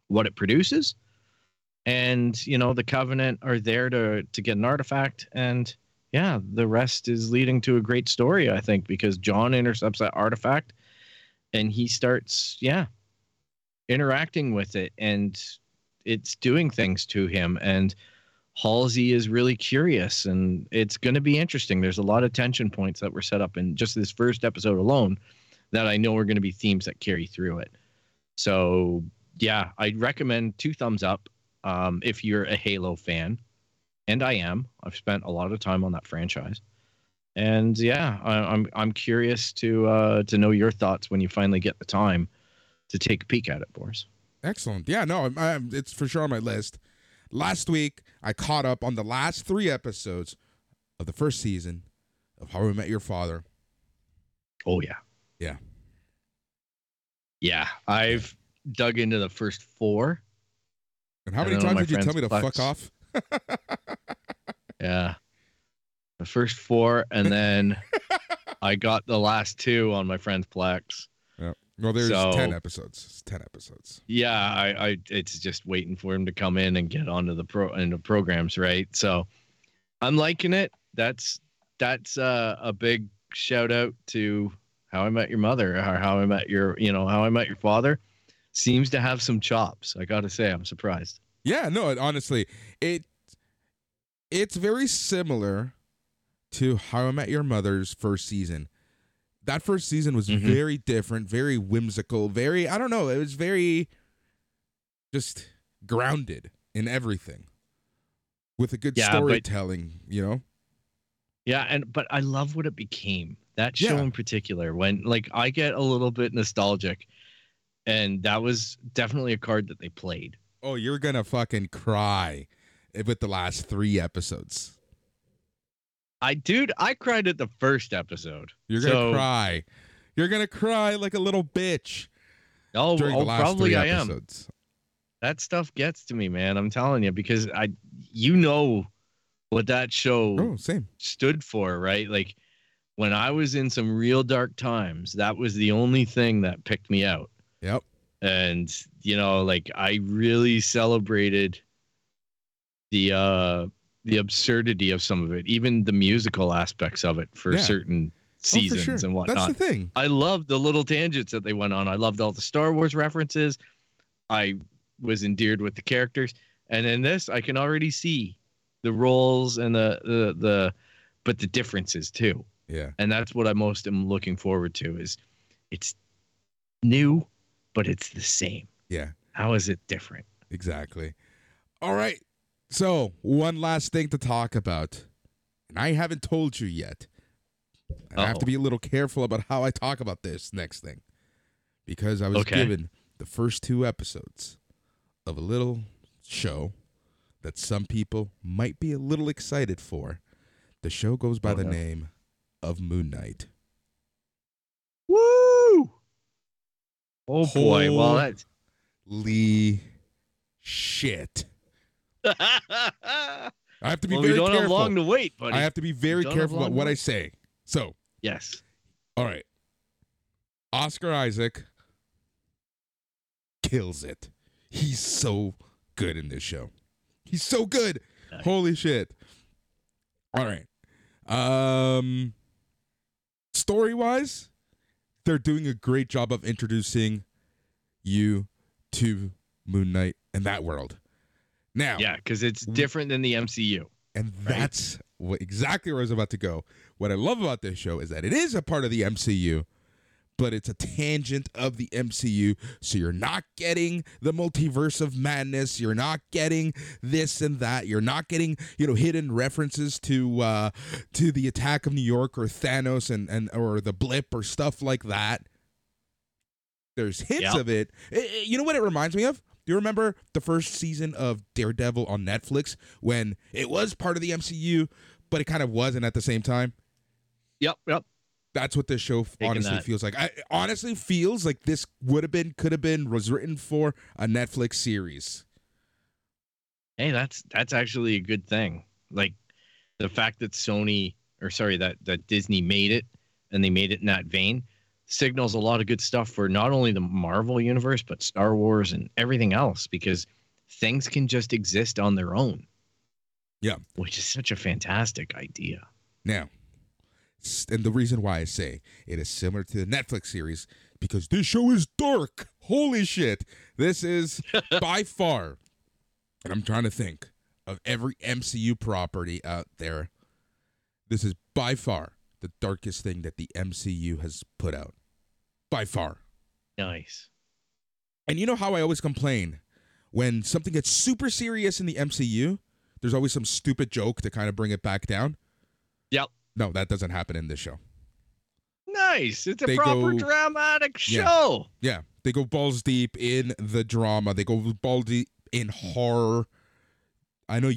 what it produces. And, you know, the Covenant are there to get an artifact. And yeah, the rest is leading to a great story, I think, because John intercepts that artifact and he starts, interacting with it and it's doing things to him. And Halsey is really curious and it's going to be interesting. There's a lot of tension points that were set up in just this first episode alone that I know are going to be themes that carry through it. So yeah, I'd recommend 2 thumbs up if you're a Halo fan, and I am. I've spent a lot of time on that franchise, and yeah, I'm curious to know your thoughts when you finally get the time to take a peek at it, Boris. Excellent. Yeah, no, it's for sure on my list. Last week, I caught up on the last 3 episodes of the first season of How I Met Your Father. Oh, yeah. Yeah. Yeah, I've dug into the first 4. And how many times did you tell me to fuck off? Yeah. The first 4, and then I got the last 2 on my friend's Plex. Yeah. Well, there's 10 episodes. It's 10 episodes. Yeah, I it's just waiting for him to come in and get onto the programs, right? So I'm liking it. That's a big shout out to How I Met Your Mother, or How I Met Your Father. Seems to have some chops. I got to say, I'm surprised. Yeah, no, honestly, it's very similar to How I Met Your Mother's first season. That first season was very different, very whimsical, very, I don't know, it was very just grounded in everything with a good storytelling, you know? Yeah, but I love what it became. That show in particular, when I get a little bit nostalgic, and that was definitely a card that they played. Oh, you're going to fucking cry with the last 3 episodes. I cried at the first episode. You're going to cry. You're going to cry like a little bitch. Oh, probably I am. That stuff gets to me, man. I'm telling you, because I what that show stood for, right? Like, when I was in some real dark times, that was the only thing that picked me out. Yep. And, I really celebrated the absurdity of some of it, even the musical aspects of it for certain seasons and whatnot. That's the thing. I loved the little tangents that they went on. I loved all the Star Wars references. I was endeared with the characters. And in this, I can already see the roles and but the differences too. Yeah. And that's what I most am looking forward to, is it's new, but it's the same. Yeah. How is it different? Exactly. All right. So, one last thing to talk about, and I haven't told you yet. I have to be a little careful about how I talk about this next thing, because I was given the first 2 episodes of a little show that some people might be a little excited for. The show goes by the name of Moon Knight. Woo! Oh, boy. Well, that's... Holy shit. I have to be very careful. We don't have long to wait, buddy. I have to be very careful about what I say. So, yes. All right. Oscar Isaac kills it. He's so good in this show. He's so good. Nice. Holy shit. All right. Story-wise, they're doing a great job of introducing you to Moon Knight and that world. Now, yeah, because it's different than the MCU. And that's exactly where I was about to go. What I love about this show is that it is a part of the MCU, but it's a tangent of the MCU. So you're not getting the multiverse of madness. You're not getting this and that. You're not getting, hidden references to the attack of New York or Thanos and or the blip or stuff like that. There's hints of it. You know what it reminds me of? Do you remember the first season of Daredevil on Netflix, when it was part of the MCU, but it kind of wasn't at the same time? Yep. That's what this show honestly feels like. It honestly feels like this was written for a Netflix series. Hey, that's actually a good thing. Like, the fact that that Disney made it, and they made it in that vein, signals a lot of good stuff for not only the Marvel universe, but Star Wars and everything else, because things can just exist on their own. Yeah. Which is such a fantastic idea. Now, and the reason why I say it is similar to the Netflix series, because this show is dark. Holy shit. This is by far, and I'm trying to think of every MCU property out there, this is by far the darkest thing that the MCU has put out. By far. Nice. And you know how I always complain when something gets super serious in the MCU, there's always some stupid joke to kind of bring it back down? Yep. No, that doesn't happen in this show. Nice. It's a proper dramatic show. Yeah. They go balls deep in the drama. They go balls deep in horror. I know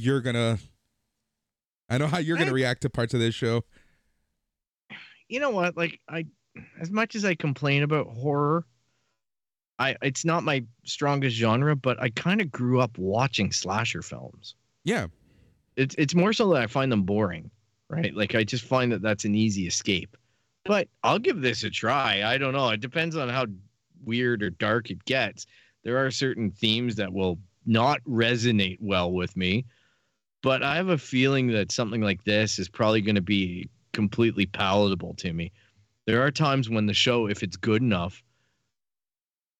how you're gonna react to parts of this show. You know what? Like, as much as I complain about horror, it's not my strongest genre, but I kind of grew up watching slasher films. Yeah, it's more so that I find them boring, right? Like, I just find that's an easy escape. But I'll give this a try. I don't know. It depends on how weird or dark it gets. There are certain themes that will not resonate well with me, but I have a feeling that something like this is probably going to be completely palatable to me. There are times when the show, if it's good enough,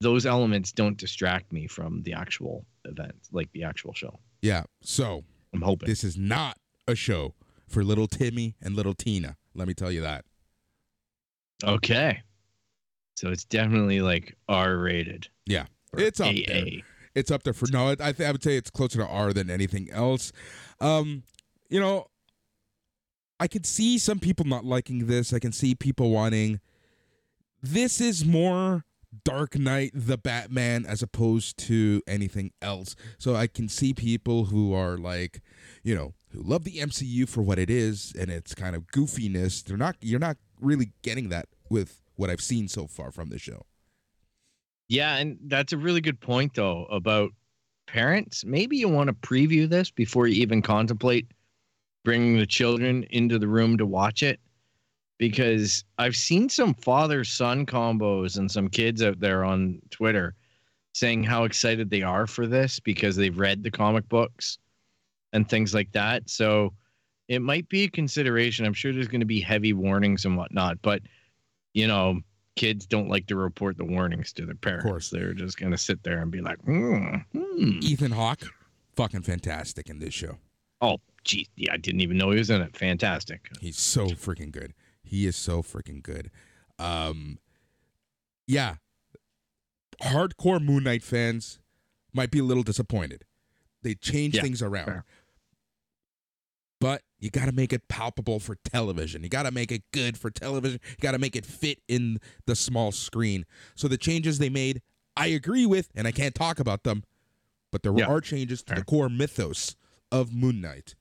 those elements don't distract me from the actual event, like the actual show. Yeah. So I'm hoping this is not a show for little Timmy and little Tina. Let me tell you that. Okay. So it's definitely like R rated. Yeah. It's up there. It's up there for no. I would say it's closer to R than anything else. You know, I could see some people not liking this. I can see people wanting. This is more Dark Knight, The Batman, as opposed to anything else. So I can see people who are like, you know, who love the MCU for what it is and its kind of goofiness. You're not really getting that with what I've seen so far from the show. Yeah, and that's a really good point, though, about parents. Maybe you want to preview this before you even contemplate bringing the children into the room to watch it, because I've seen some father-son combos and some kids out there on Twitter saying how excited they are for this because they've read the comic books and things like that. So it might be a consideration. I'm sure there's going to be heavy warnings and whatnot, but, you know, kids don't like to report the warnings to their parents. Of course. They're just going to sit there and be like, Ethan Hawke, fucking fantastic in this show. Oh, geez. Yeah, I didn't even know he was in it. Fantastic. He's so freaking good. He is so freaking good. Yeah. Hardcore Moon Knight fans might be a little disappointed. They change things around. Fair. But you got to make it palpable for television. You got to make it good for television. You got to make it fit in the small screen. So the changes they made, I agree with, and I can't talk about them, but there are changes to the core mythos of Moon Knight.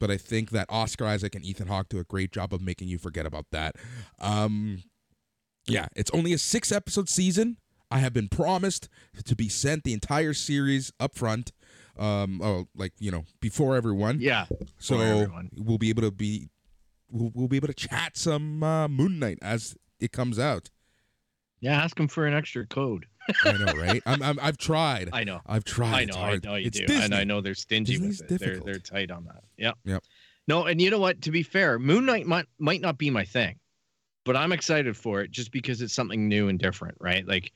But I think that Oscar Isaac and Ethan Hawke do a great job of making you forget about that. Yeah, it's only a 6-episode season. I have been promised to be sent the entire series up front. Before everyone. Yeah. So everyone. We'll be able to chat some Moon Knight as it comes out. Yeah, ask him for an extra code. I know, right? I've tried. I know. I've tried. I know. I know you do. Disney. And I know they're stingy with it. They're tight on that. Yeah. Yep. No, and you know what? To be fair, Moon Knight might not be my thing, but I'm excited for it just because it's something new and different, right? Like.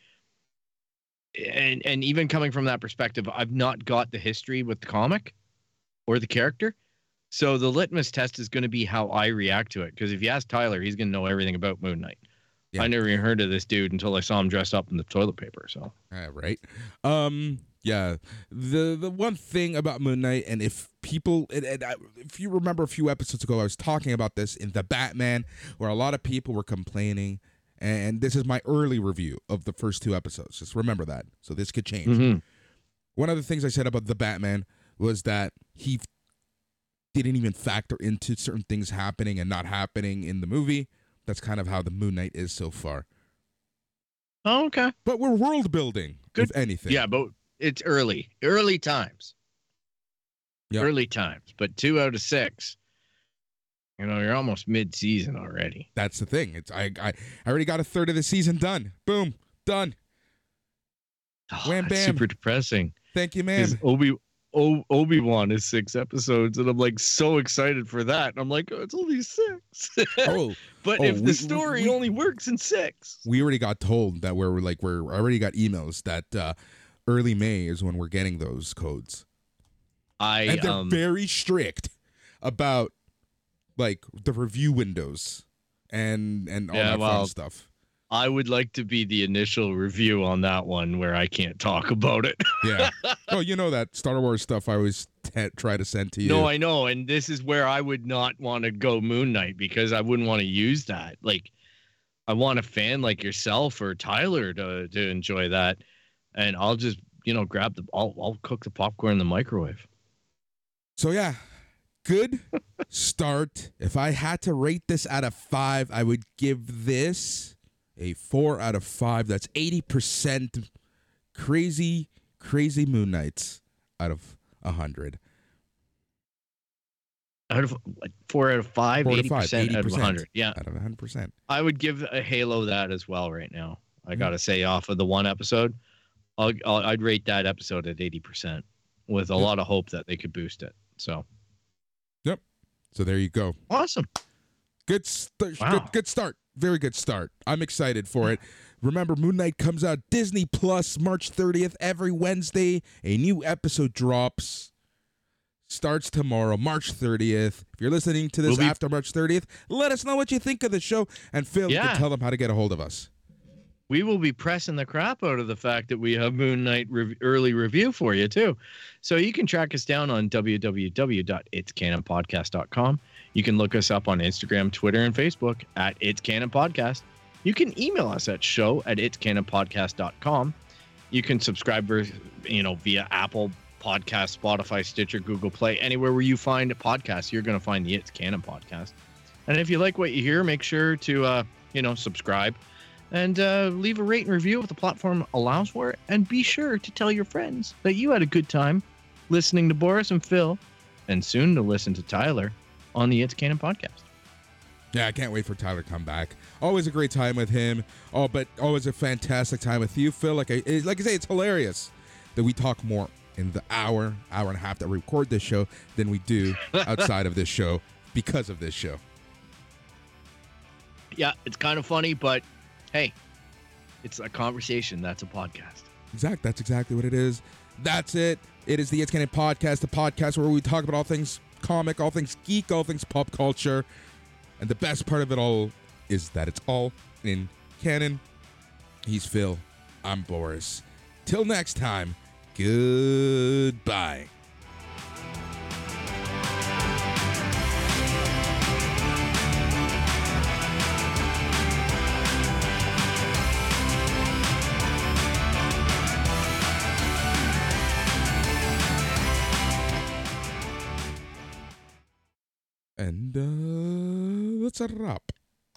And even coming from that perspective, I've not got the history with the comic or the character. So the litmus test is going to be how I react to it. Because if you ask Tyler, he's going to know everything about Moon Knight. Yeah. I never even heard of this dude until I saw him dressed up in the toilet paper. So right. Yeah. The one thing about Moon Knight, and if people, if you remember a few episodes ago, I was talking about this in The Batman, where a lot of people were complaining. And this is my early review of the first 2 episodes. Just remember that. So this could change. Mm-hmm. One of the things I said about The Batman was that he didn't even factor into certain things happening and not happening in the movie. That's kind of how the Moon Knight is so far. Oh, okay. But we're world building, if anything. Yeah, but it's early. Early times. Yep. Early times. But 2 out of 6. You know, you're almost mid-season already. That's the thing. It's I already got a third of the season done. Boom. Done. Oh, wham, bam. Super depressing. Thank you, man. Obi-Wan is 6 episodes, and I'm, like, so excited for that. And I'm like, oh, it's only 6. The story only works in 6. We already got told that we're already got emails that early May is when we're getting those codes. And they're very strict about like the review windows and all that fun stuff. I would like to be the initial review on that one where I can't talk about it. Yeah. Oh, you know that Star Wars stuff I always try to send to you. No, I know. And this is where I would not want to go Moon Knight because I wouldn't want to use that. Like, I want a fan like yourself or Tyler to enjoy that. And I'll just, you know, grab the, I'll cook the popcorn in the microwave. So yeah, good start. If I had to rate this out of 5, I would give this a 4 out of 5. That's 80% crazy Moon Knights out of 100. 4 out of 5, 80% out of 100. Yeah, out of 100%. I would give a Halo that as well right now. I gotta say, off of the one episode, I'd rate that episode at 80% with a lot of hope that they could boost it. So, yep. So there you go. Awesome. Good. Good start. Very good start. I'm excited for it. Remember, Moon Knight comes out Disney Plus March 30th. Every Wednesday, a new episode drops. Starts tomorrow, March 30th. If you're listening to this after March 30th, let us know what you think of the show. And Phil, you can tell them how to get a hold of us. We will be pressing the crap out of the fact that we have Moon Knight early review for you, too. So you can track us down on www.itscanonpodcast.com. You can look us up on Instagram, Twitter, and Facebook at It's Canon Podcast. You can email us at show@itscanonpodcast.com. You can subscribe, via Apple Podcast, Spotify, Stitcher, Google Play, anywhere where you find podcasts, you're going to find the It's Canon Podcast. And if you like what you hear, make sure to, subscribe and leave a rate and review if the platform allows for it. And be sure to tell your friends that you had a good time listening to Boris and Phil, and soon to listen to Tyler on the It's Canon Podcast. Yeah, I can't wait for Tyler to come back. Always a great time with him. Oh, but always a fantastic time with you, Phil. Like I say, it's hilarious that we talk more in the hour and a half that we record this show than we do outside of this show because of this show. Yeah, it's kind of funny, but hey, it's a conversation. That's a podcast. Exactly. That's exactly what it is. That's it. It is the It's Canon Podcast, the podcast where we talk about all things comic, all things geek, all things pop culture. And the best part of it all is that it's all in canon. He's Phil. I'm Boris. Till next time. Goodbye. And that's a wrap.